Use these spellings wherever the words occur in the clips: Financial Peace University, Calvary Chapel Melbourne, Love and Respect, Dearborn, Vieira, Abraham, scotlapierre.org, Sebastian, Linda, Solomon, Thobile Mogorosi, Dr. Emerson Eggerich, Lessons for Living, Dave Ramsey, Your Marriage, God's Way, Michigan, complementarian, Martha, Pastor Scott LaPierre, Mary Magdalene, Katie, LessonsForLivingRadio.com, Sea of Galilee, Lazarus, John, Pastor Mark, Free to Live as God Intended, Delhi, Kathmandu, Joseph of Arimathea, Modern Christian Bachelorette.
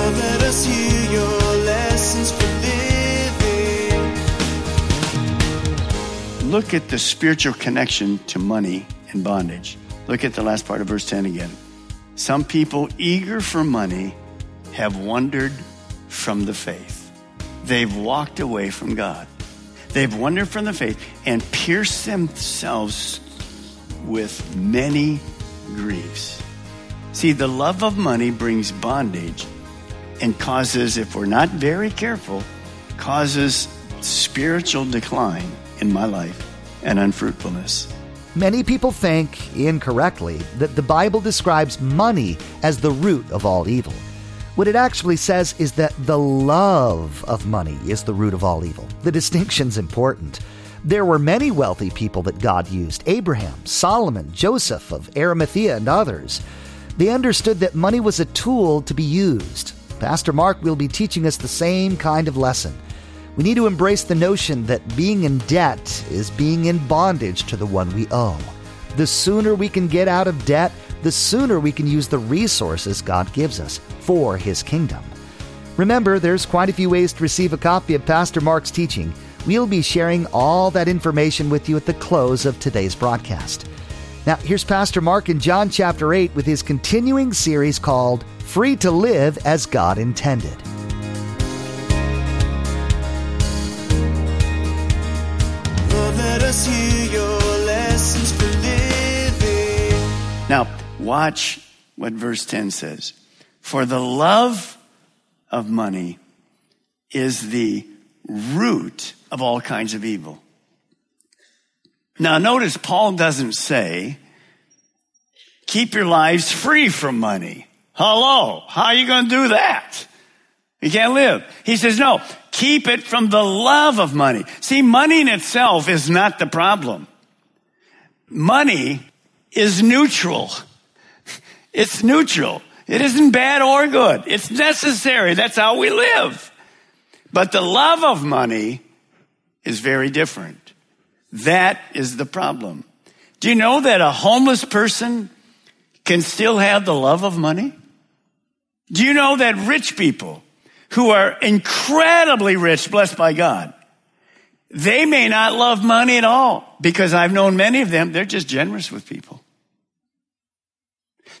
Lord, let us hear your lessons for living. Look at the spiritual connection to money and bondage. Look at the last part of verse 10 again. Some people eager for money have wandered from the faith. They've walked away from God. They've wandered from the faith and pierced themselves with many griefs. See, the love of money brings bondage and causes, if we're not very careful, causes spiritual decline in my life and unfruitfulness. Many people think, incorrectly, that the Bible describes money as the root of all evil. What it actually says is that the love of money is the root of all evil. The distinction's important. There were many wealthy people that God used: Abraham, Solomon, Joseph of Arimathea, and others. They understood that money was a tool to be used. Pastor Mark will be teaching us the same kind of lesson. We need to embrace the notion that being in debt is being in bondage to the one we owe. The sooner we can get out of debt, the sooner we can use the resources God gives us for His kingdom. Remember, there's quite a few ways to receive a copy of Pastor Mark's teaching. We'll be sharing all that information with you at the close of today's broadcast. Now, here's Pastor Mark in John chapter 8 with his continuing series called Free to Live as God Intended. Now, watch what verse 10 says. For the love of money is the root of all kinds of evil. Now, notice Paul doesn't say, keep your lives free from money. Hello, how are you going to do that? You can't live. He says, no, keep it from the love of money. See, money in itself is not the problem. Money is neutral. It's neutral. It isn't bad or good. It's necessary. That's how we live. But the love of money is very different. That is the problem. Do you know that a homeless person can still have the love of money? Do you know that rich people who are incredibly rich, blessed by God, they may not love money at all, because I've known many of them, they're just generous with people.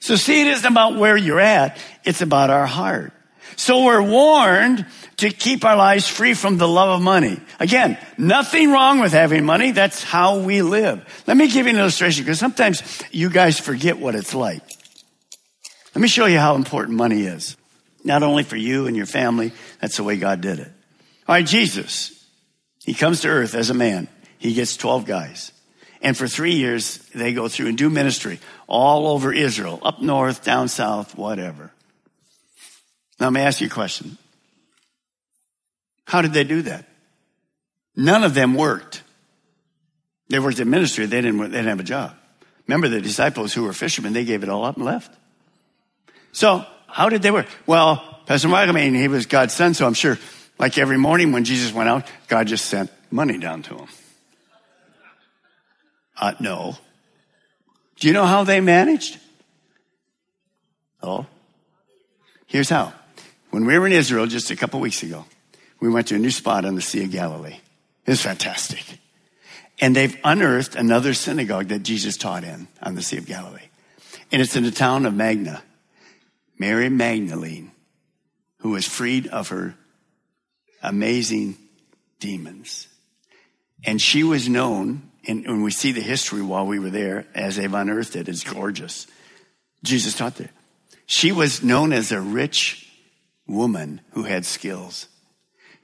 So see, it isn't about where you're at, it's about our heart. So we're warned to keep our lives free from the love of money. Again, nothing wrong with having money, that's how we live. Let me give you an illustration, because sometimes you guys forget what it's like. Let me show you how important money is. Not only for you and your family, that's the way God did it. All right, Jesus, he comes to earth as a man. He gets 12 guys. And for 3 years, they go through and do ministry all over Israel, up north, down south, whatever. Now, let me ask you a question. How did they do that? None of them worked. They worked in ministry. They didn't have a job. Remember the disciples who were fishermen, they gave it all up and left. So how did they work? Well, Pastor Mark, he was God's son, so I'm sure like every morning when Jesus went out, God just sent money down to him. No. Do you know how they managed? Oh, here's how. When we were in Israel just a couple weeks ago, we went to a new spot on the Sea of Galilee. It was fantastic. And they've unearthed another synagogue that Jesus taught in on the Sea of Galilee. And it's in the town of Magna. Mary Magdalene, who was freed of her amazing demons. And she was known, and we see the history while we were there, as they've unearthed it, it's gorgeous. Jesus taught there. She was known as a rich woman who had skills.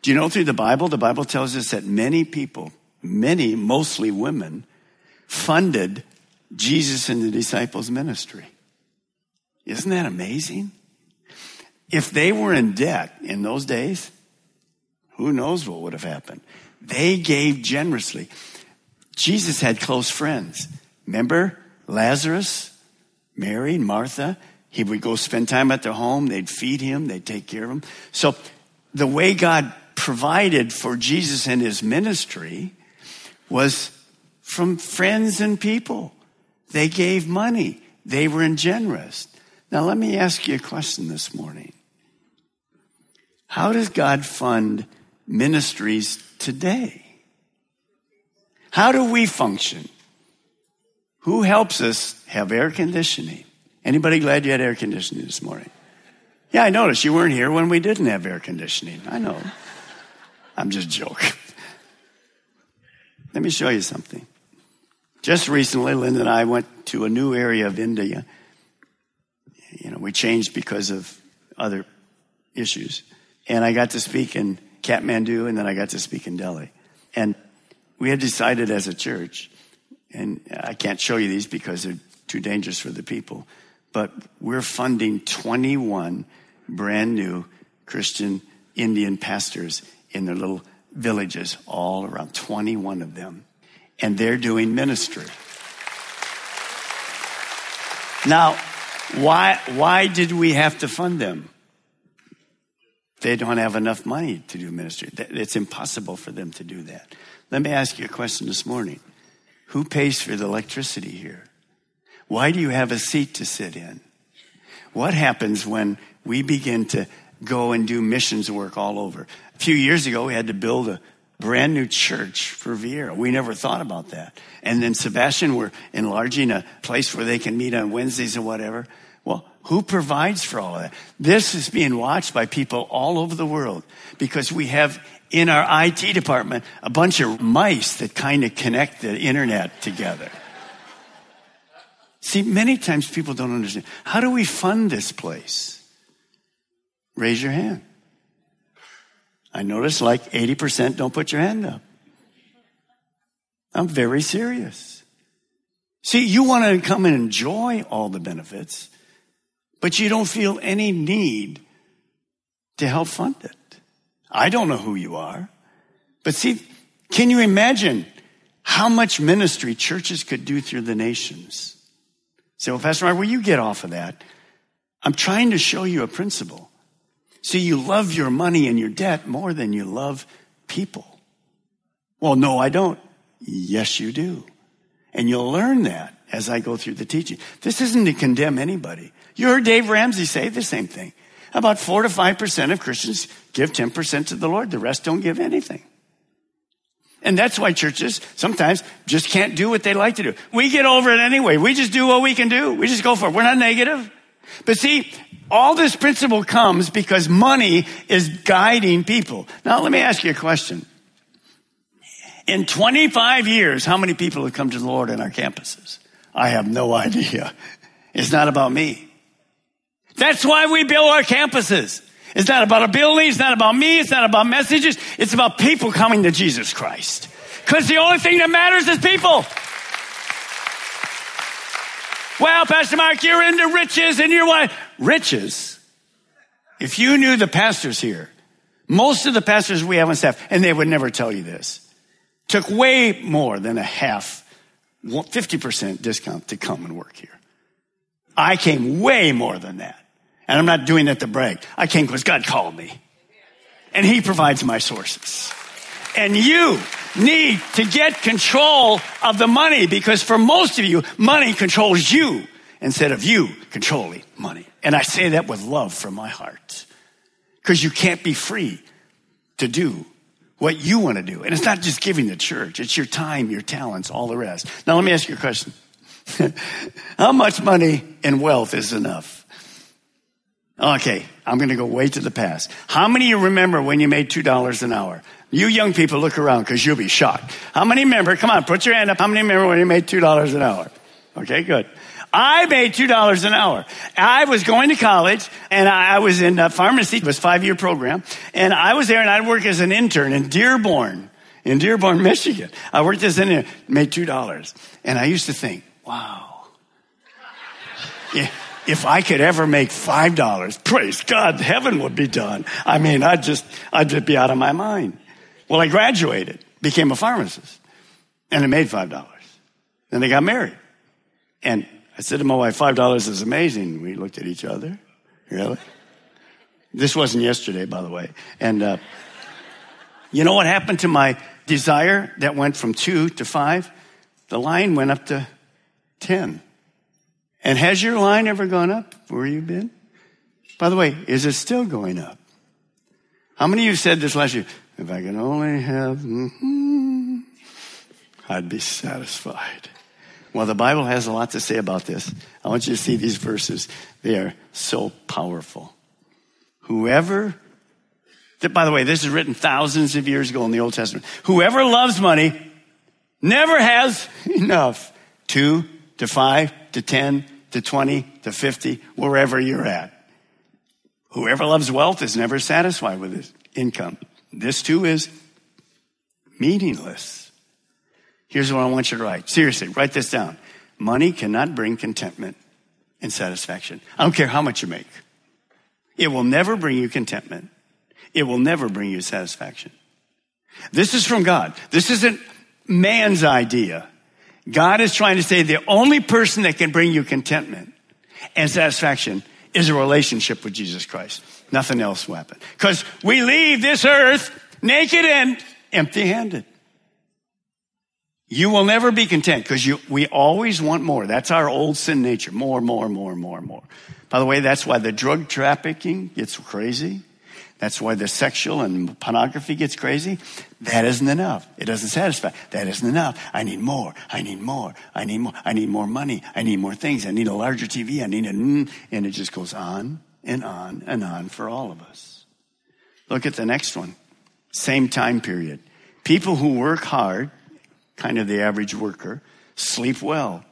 Do you know through the Bible tells us that many people, mostly women, funded Jesus and the disciples' ministry. Isn't that amazing? If they were in debt in those days, who knows what would have happened? They gave generously. Jesus had close friends. Remember Lazarus, Mary, Martha? He would go spend time at their home. They'd feed him. They'd take care of him. So the way God provided for Jesus and his ministry was from friends and people. They gave money. They were generous. Now, let me ask you a question this morning. How does God fund ministries today? How do we function? Who helps us have air conditioning? Anybody glad you had air conditioning this morning? Yeah, I noticed you weren't here when we didn't have air conditioning. I know. I'm just joking. Let me show you something. Just recently, Linda and I went to a new area of India. You know, we changed because of other issues. And I got to speak in Kathmandu, and then I got to speak in Delhi. And we had decided as a church, and I can't show you these because they're too dangerous for the people, but we're funding 21 brand new Christian Indian pastors in their little villages all around, 21 of them. And they're doing ministry. Now, why did we have to fund them? They don't have enough money to do ministry. It's impossible for them to do that. Let me ask you a question this morning. Who pays for the electricity here? Why do you have a seat to sit in? What happens when we begin to go and do missions work all over? A few years ago, we had to build a brand new church for Vieira. We never thought about that. And then Sebastian, we're enlarging a place where they can meet on Wednesdays and whatever. Well, who provides for all of that? This is being watched by people all over the world because we have in our IT department a bunch of mice that kind of connect the internet together. See, many times people don't understand. How do we fund this place? Raise your hand. I notice like 80% don't put your hand up. I'm very serious. See, you want to come and enjoy all the benefits, but you don't feel any need to help fund it. I don't know who you are, but see, can you imagine how much ministry churches could do through the nations? Say, well, Pastor Mark, will you get off of that? I'm trying to show you a principle. See, you love your money and your debt more than you love people. Well, no, I don't. Yes, you do. And you'll learn that as I go through the teaching. This isn't to condemn anybody. You heard Dave Ramsey say the same thing. About 4 to 5% of Christians give 10% to the Lord. The rest don't give anything. And that's why churches sometimes just can't do what they like to do. We get over it anyway. We just do what we can do. We just go for it. We're not negative. But see, all this principle comes because money is guiding people. Now, let me ask you a question. In 25 years, how many people have come to the Lord in our campuses? I have no idea. It's not about me. That's why we build our campuses. It's not about a building. It's not about me. It's not about messages. It's about people coming to Jesus Christ. Because the only thing that matters is people. Well, Pastor Mark, you're into riches and you're what? Riches. If you knew the pastors here, most of the pastors we have on staff, and they would never tell you this, took way more than a half, 50% discount to come and work here. I came way more than that. And I'm not doing that to brag. I came because God called me. And he provides my sources. And you need to get control of the money because for most of you, money controls you instead of you controlling money. And I say that with love from my heart because you can't be free to do what you want to do. And it's not just giving the church. It's your time, your talents, all the rest. Now, let me ask you a question. How much money and wealth is enough? Okay, I'm going to go way to the past. How many of you remember when you made $2 an hour? You young people look around because you'll be shocked. How many remember? Come on, put your hand up. How many remember when you made $2 an hour? Okay, good. I made $2 an hour. I was going to college, and I was in pharmacy. It was a 5-year program. And I was there, and I'd work as an intern in Dearborn. in Dearborn, Michigan. I worked this in there, made $2. And I used to think, wow, if I could ever make $5, praise God, heaven would be done. I mean, I'd just be out of my mind. Well, I graduated, became a pharmacist, and I made $5. Then I got married. And I said to my wife, $5 is amazing. We looked at each other. Really? This wasn't yesterday, by the way. And you know what happened to my desire that went from 2 to 5? The line went up to 10. And has your line ever gone up where you've been? By the way, is it still going up? How many of you said this last year? If I can only have, I'd be satisfied. Well, the Bible has a lot to say about this. I want you to see these verses. They are so powerful. Whoever, by the way, this is written thousands of years ago in the Old Testament. Whoever loves money never has enough. 2 to 5 to 10 to 20 to 50, wherever you're at. Whoever loves wealth is never satisfied with his income. This too is meaningless. Here's what I want you to write. Seriously, write this down. Money cannot bring contentment and satisfaction. I don't care how much you make. It will never bring you contentment. It will never bring you satisfaction. This is from God. This isn't man's idea. God is trying to say the only person that can bring you contentment and satisfaction is a relationship with Jesus Christ. Nothing else will happen. Because we leave this earth naked and empty-handed. You will never be content because we always want more. That's our old sin nature. More, more, more, more, more. By the way, that's why the drug trafficking gets crazy. That's why the sexual and pornography gets crazy. That isn't enough. It doesn't satisfy. That isn't enough. I need more. I need more. I need more. I need more money. I need more things. I need a larger TV. I need a... And it just goes on and on and on for all of us. Look at the next one. Same time period. People who work hard, kind of the average worker, sleep well,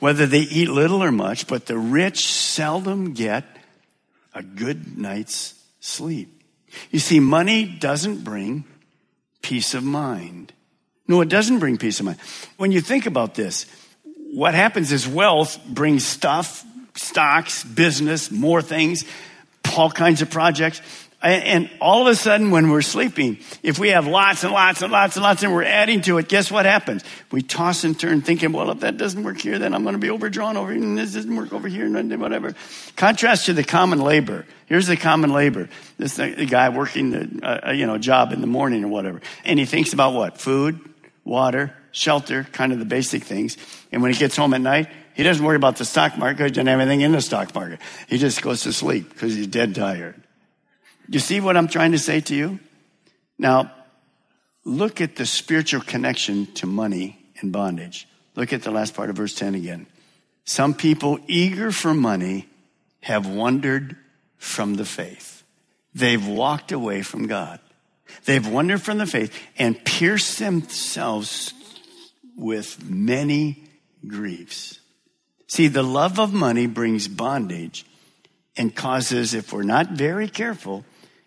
whether they eat little or much, but the rich seldom get a good night's sleep. You see, money doesn't bring peace of mind. No, it doesn't bring peace of mind. When you think about this, what happens is wealth brings stuff, stocks, business, more things, all kinds of projects. And all of a sudden, when we're sleeping, if we have lots and lots and lots and lots and we're adding to it, guess what happens? We toss and turn thinking, well, if that doesn't work here, then I'm going to be overdrawn over here, and this doesn't work over here, and whatever. Contrast to the common labor. Here's the common labor. This the guy working the job in the morning or whatever. And he thinks about what? Food, water, shelter, kind of the basic things. And when he gets home at night, he doesn't worry about the stock market because he doesn't have anything in the stock market. He just goes to sleep because he's dead tired. You see what I'm trying to say to you? Now, look at the spiritual connection to money and bondage. Look at the last part of verse 10 again. Some people eager for money have wandered from the faith. They've walked away from God. They've wandered from the faith and pierced themselves with many griefs. See, the love of money brings bondage and causes, if we're not very careful,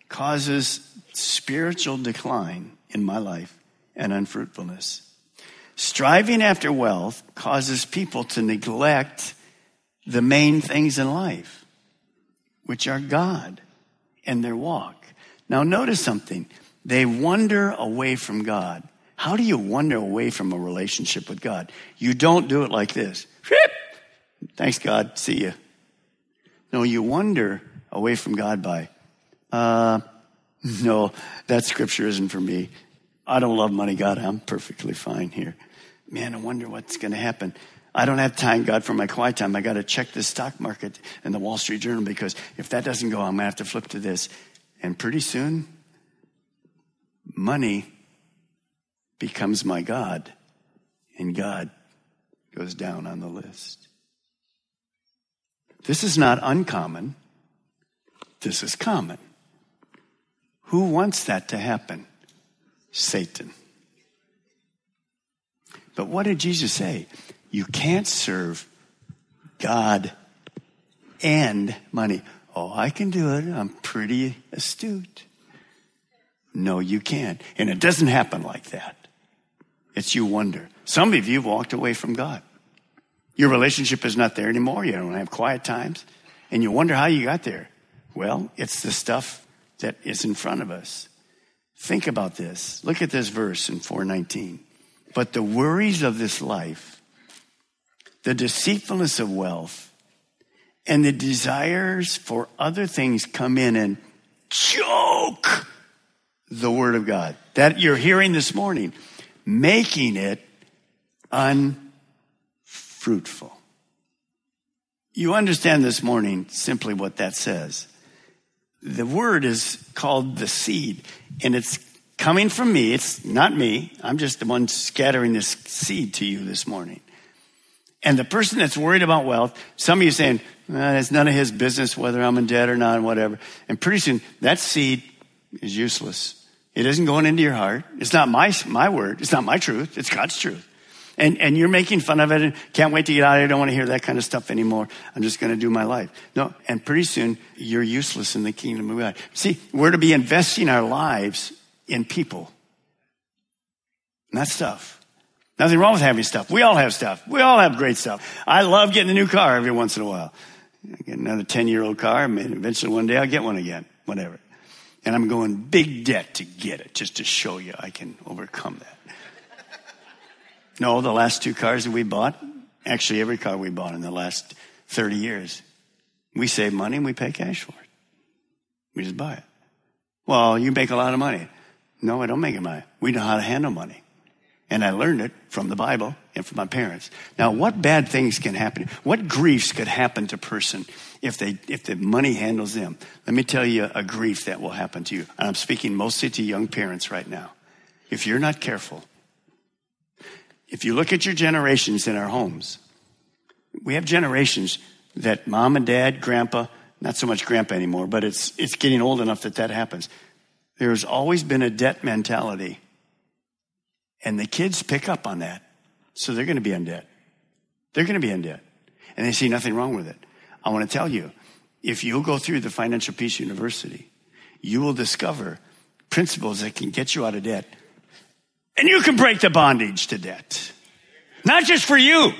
causes spiritual decline in my life and unfruitfulness. Striving after wealth causes people to neglect the main things in life, which are God and their walk. Now, notice something. They wander away from God. How do you wander away from a relationship with God? You don't do it like this. Thanks, God. See you. No, you wander away from God by, no, that scripture isn't for me. I don't love money, God. I'm perfectly fine here. Man, I wonder what's going to happen. I don't have time, God, for my quiet time. I got to check the stock market and the Wall Street Journal because if that doesn't go, I'm going to have to flip to this. And pretty soon, money becomes my God, and God goes down on the list. This is not uncommon. This is common. Who wants that to happen? Satan. But what did Jesus say? You can't serve God and money. Oh, I can do it. I'm pretty astute. No, you can't. And it doesn't happen like that. It's you wonder. Some of you have walked away from God. Your relationship is not there anymore. You don't have quiet times. And you wonder how you got there. Well, it's the stuff that is in front of us. Think about this. Look at this verse in 4:19. But the worries of this life, the deceitfulness of wealth, and the desires for other things come in and choke the word of God that you're hearing this morning, making it unfruitful. You understand this morning simply what that says. The word is called the seed, and it's coming from me. It's not me. I'm just the one scattering this seed to you this morning. And the person that's worried about wealth, some of you are saying, it's none of his business whether I'm in debt or not, whatever. And pretty soon, that seed is useless. It isn't going into your heart. It's not my word. It's not my truth. It's God's truth. And you're making fun of it and can't wait to get out of here. I don't want to hear that kind of stuff anymore. I'm just going to do my life. No, and pretty soon, you're useless in the kingdom of God. See, we're to be investing our lives in people, not stuff. Nothing wrong with having stuff. We all have stuff. We all have great stuff. I love getting a new car every once in a while. I get another 10-year-old car. I mean, eventually one day I'll get one again, whatever. And I'm going big debt to get it just to show you I can overcome that. No, the last two cars that we bought, actually every car we bought in the last 30 years, we save money and we pay cash for it. We just buy it. Well, you make a lot of money. No, I don't make a money. We know how to handle money. And I learned it from the Bible and from my parents. Now, what bad things can happen? What griefs could happen to a person if the money handles them? Let me tell you a grief that will happen to you. And I'm speaking mostly to young parents right now. If you're not careful, if you look at your generations in our homes, we have generations that mom and dad, grandpa, not so much grandpa anymore, but it's getting old enough that happens. There's always been a debt mentality. And the kids pick up on that. So they're going to be in debt. They're going to be in debt. And they see nothing wrong with it. I want to tell you, if you'll go through the Financial Peace University, you will discover principles that can get you out of debt. And you can break the bondage to debt. Not just for you,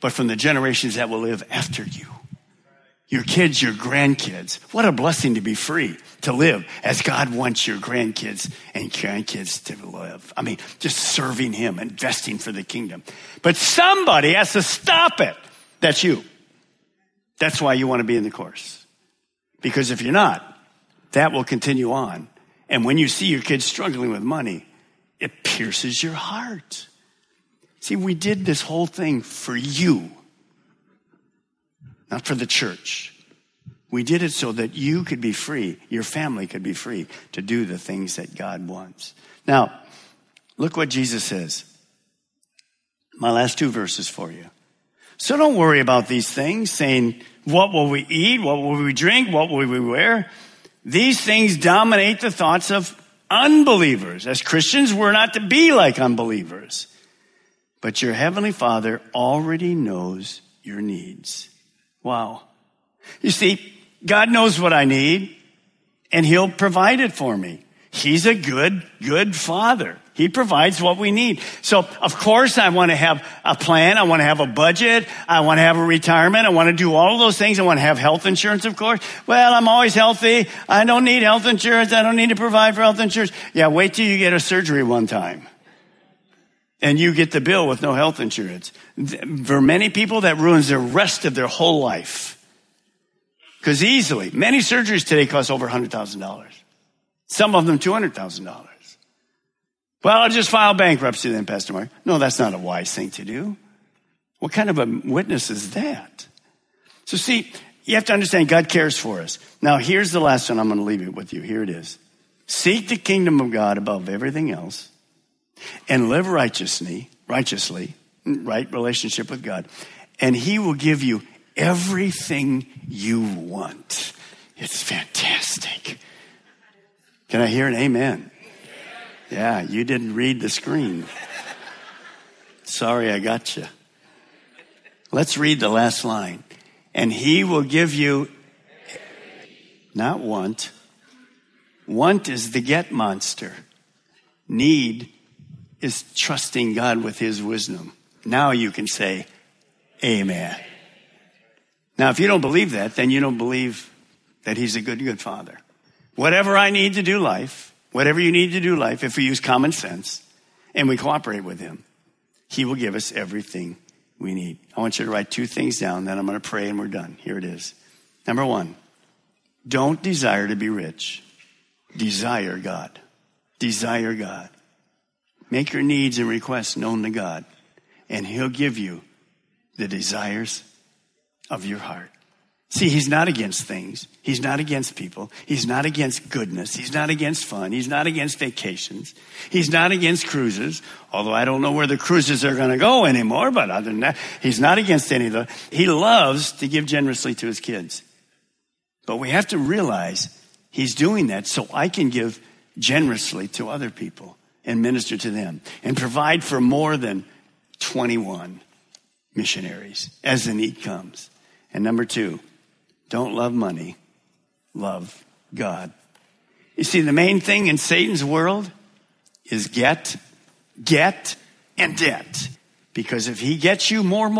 but from the generations that will live after you. Your kids, your grandkids. What a blessing to be free, to live as God wants your grandkids and grandkids to live. I mean, just serving him, investing for the kingdom. But somebody has to stop it. That's you. That's why you want to be in the course. Because if you're not, that will continue on. And when you see your kids struggling with money, it pierces your heart. See, we did this whole thing for you. Not for the church. We did it so that you could be free, your family could be free to do the things that God wants. Now, look what Jesus says. My last two verses for you. So don't worry about these things, saying, what will we eat? What will we drink? What will we wear? These things dominate the thoughts of unbelievers. As Christians, we're not to be like unbelievers. But your heavenly Father already knows your needs. Wow. You see, God knows what I need, and he'll provide it for me. He's a good father. He provides what we need. So, of course, I want to have a plan. I want to have a budget. I want to have a retirement. I want to do all of those things. I want to have health insurance, of course. Well, I'm always healthy. I don't need health insurance. I don't need to provide for health insurance. Yeah, wait till you get a surgery one time. And you get the bill with no health insurance. For many people, that ruins the rest of their whole life. Because easily, many surgeries today cost over $100,000. Some of them $200,000. Well, I'll just file bankruptcy then, Pastor Mark. No, that's not a wise thing to do. What kind of a witness is that? So see, you have to understand God cares for us. Now, here's the last one. I'm going to leave it with you. Here it is. Seek the kingdom of God above everything else. And live righteously, right relationship with God. And he will give you everything you want. It's fantastic. Can I hear an amen? Yeah, you didn't read the screen. Sorry, I got you. Let's read the last line. And he will give you, not want. Want is the get monster. Need is trusting God with his wisdom. Now you can say, amen. Now, if you don't believe that, then you don't believe that he's a good, good father. Whatever I need to do life, whatever you need to do life, if we use common sense and we cooperate with him, he will give us everything we need. I want you to write two things down, then I'm going to pray and we're done. Here it is. Number one, don't desire to be rich. Desire God. Desire God. Make your needs and requests known to God, and he'll give you the desires of your heart. See, he's not against things. He's not against people. He's not against goodness. He's not against fun. He's not against vacations. He's not against cruises, although I don't know where the cruises are going to go anymore, but other than that, he's not against any of those. He loves to give generously to his kids. But we have to realize he's doing that so I can give generously to other people and minister to them and provide for more than 21 missionaries as the need comes. And number two, don't love money, love God. You see, the main thing in Satan's world is get, and debt. Because if he gets you more,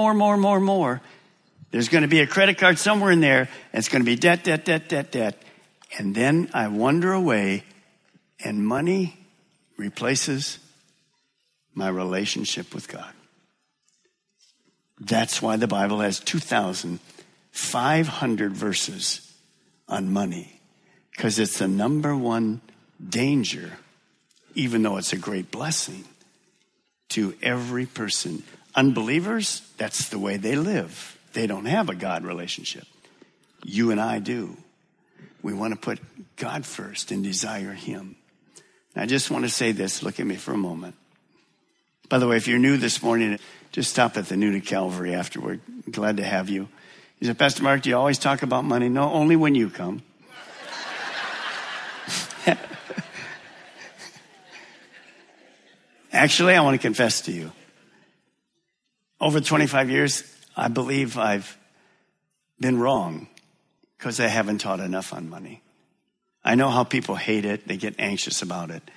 there's going to be a credit card somewhere in there, and it's going to be debt. And then I wander away, and money replaces my relationship with God. That's why the Bible has 2,500 verses on money, because it's the number one danger, even though it's a great blessing to every person. Unbelievers, that's the way they live. They don't have a God relationship. You and I do. We want to put God first and desire him. And I just want to say this. Look at me for a moment. By the way, if you're new this morning, just stop at the New to Calvary afterward. I'm glad to have you. He said, Pastor Mark, do you always talk about money? No, only when you come. Actually, I want to confess to you. Over 25 years, I believe I've been wrong because I haven't taught enough on money. I know how people hate it. They get anxious about it.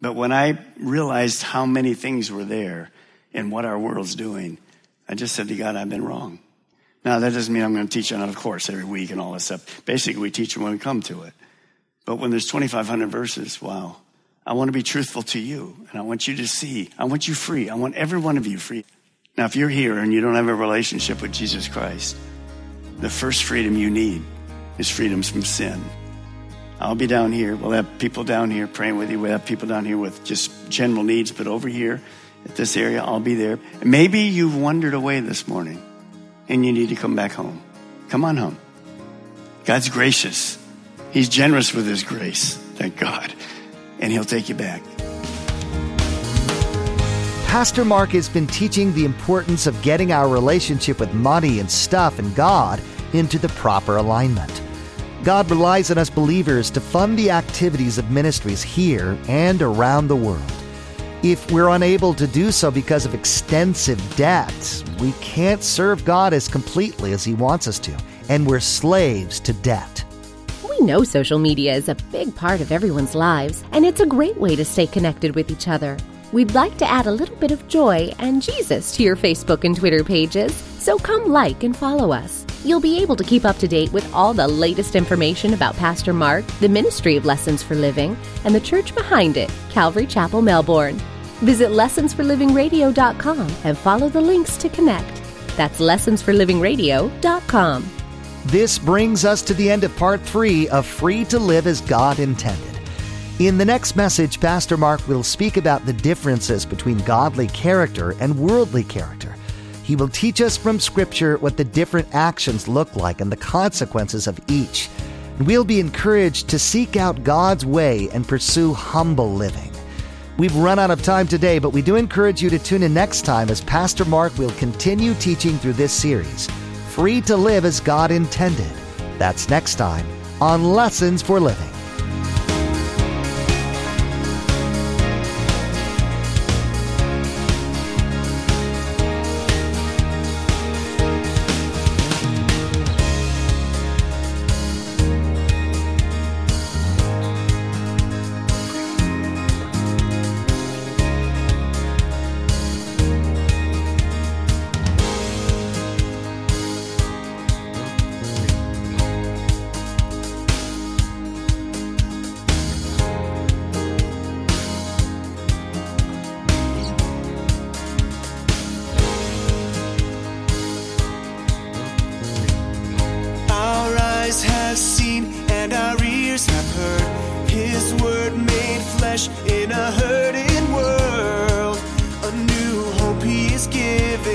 But when I realized how many things were there and what our world's doing, I just said to God, I've been wrong. Now, that doesn't mean I'm going to teach on it, of course, every week and all this stuff. Basically, we teach when we come to it. But when there's 2,500 verses, wow. I want to be truthful to you, and I want you to see. I want you free. I want every one of you free. Now, if you're here and you don't have a relationship with Jesus Christ, the first freedom you need is freedom from sin. I'll be down here. We'll have people down here praying with you. We'll have people down here with just general needs. But over here at this area, I'll be there. Maybe you've wandered away this morning and you need to come back home. Come on home. God's gracious. He's generous with his grace. Thank God. And he'll take you back. Pastor Mark has been teaching the importance of getting our relationship with money and stuff and God into the proper alignment. God relies on us believers to fund the activities of ministries here and around the world. If we're unable to do so because of extensive debt, we can't serve God as completely as he wants us to, and we're slaves to debt. We know social media is a big part of everyone's lives, and it's a great way to stay connected with each other. We'd like to add a little bit of joy and Jesus to your Facebook and Twitter pages, so come like and follow us. You'll be able to keep up to date with all the latest information about Pastor Mark, the Ministry of Lessons for Living, and the church behind it, Calvary Chapel Melbourne. Visit LessonsForLivingRadio.com and follow the links to connect. That's LessonsForLivingRadio.com. This brings us to the end of Part 3 of Free to Live as God Intended. In the next message, Pastor Mark will speak about the differences between godly character and worldly character. He will teach us from Scripture what the different actions look like and the consequences of each. We'll be encouraged to seek out God's way and pursue humble living. We've run out of time today, but we do encourage you to tune in next time as Pastor Mark will continue teaching through this series, Free to Live as God Intended. That's next time on Lessons for Living. flesh in a hurting world. A new hope he is giving.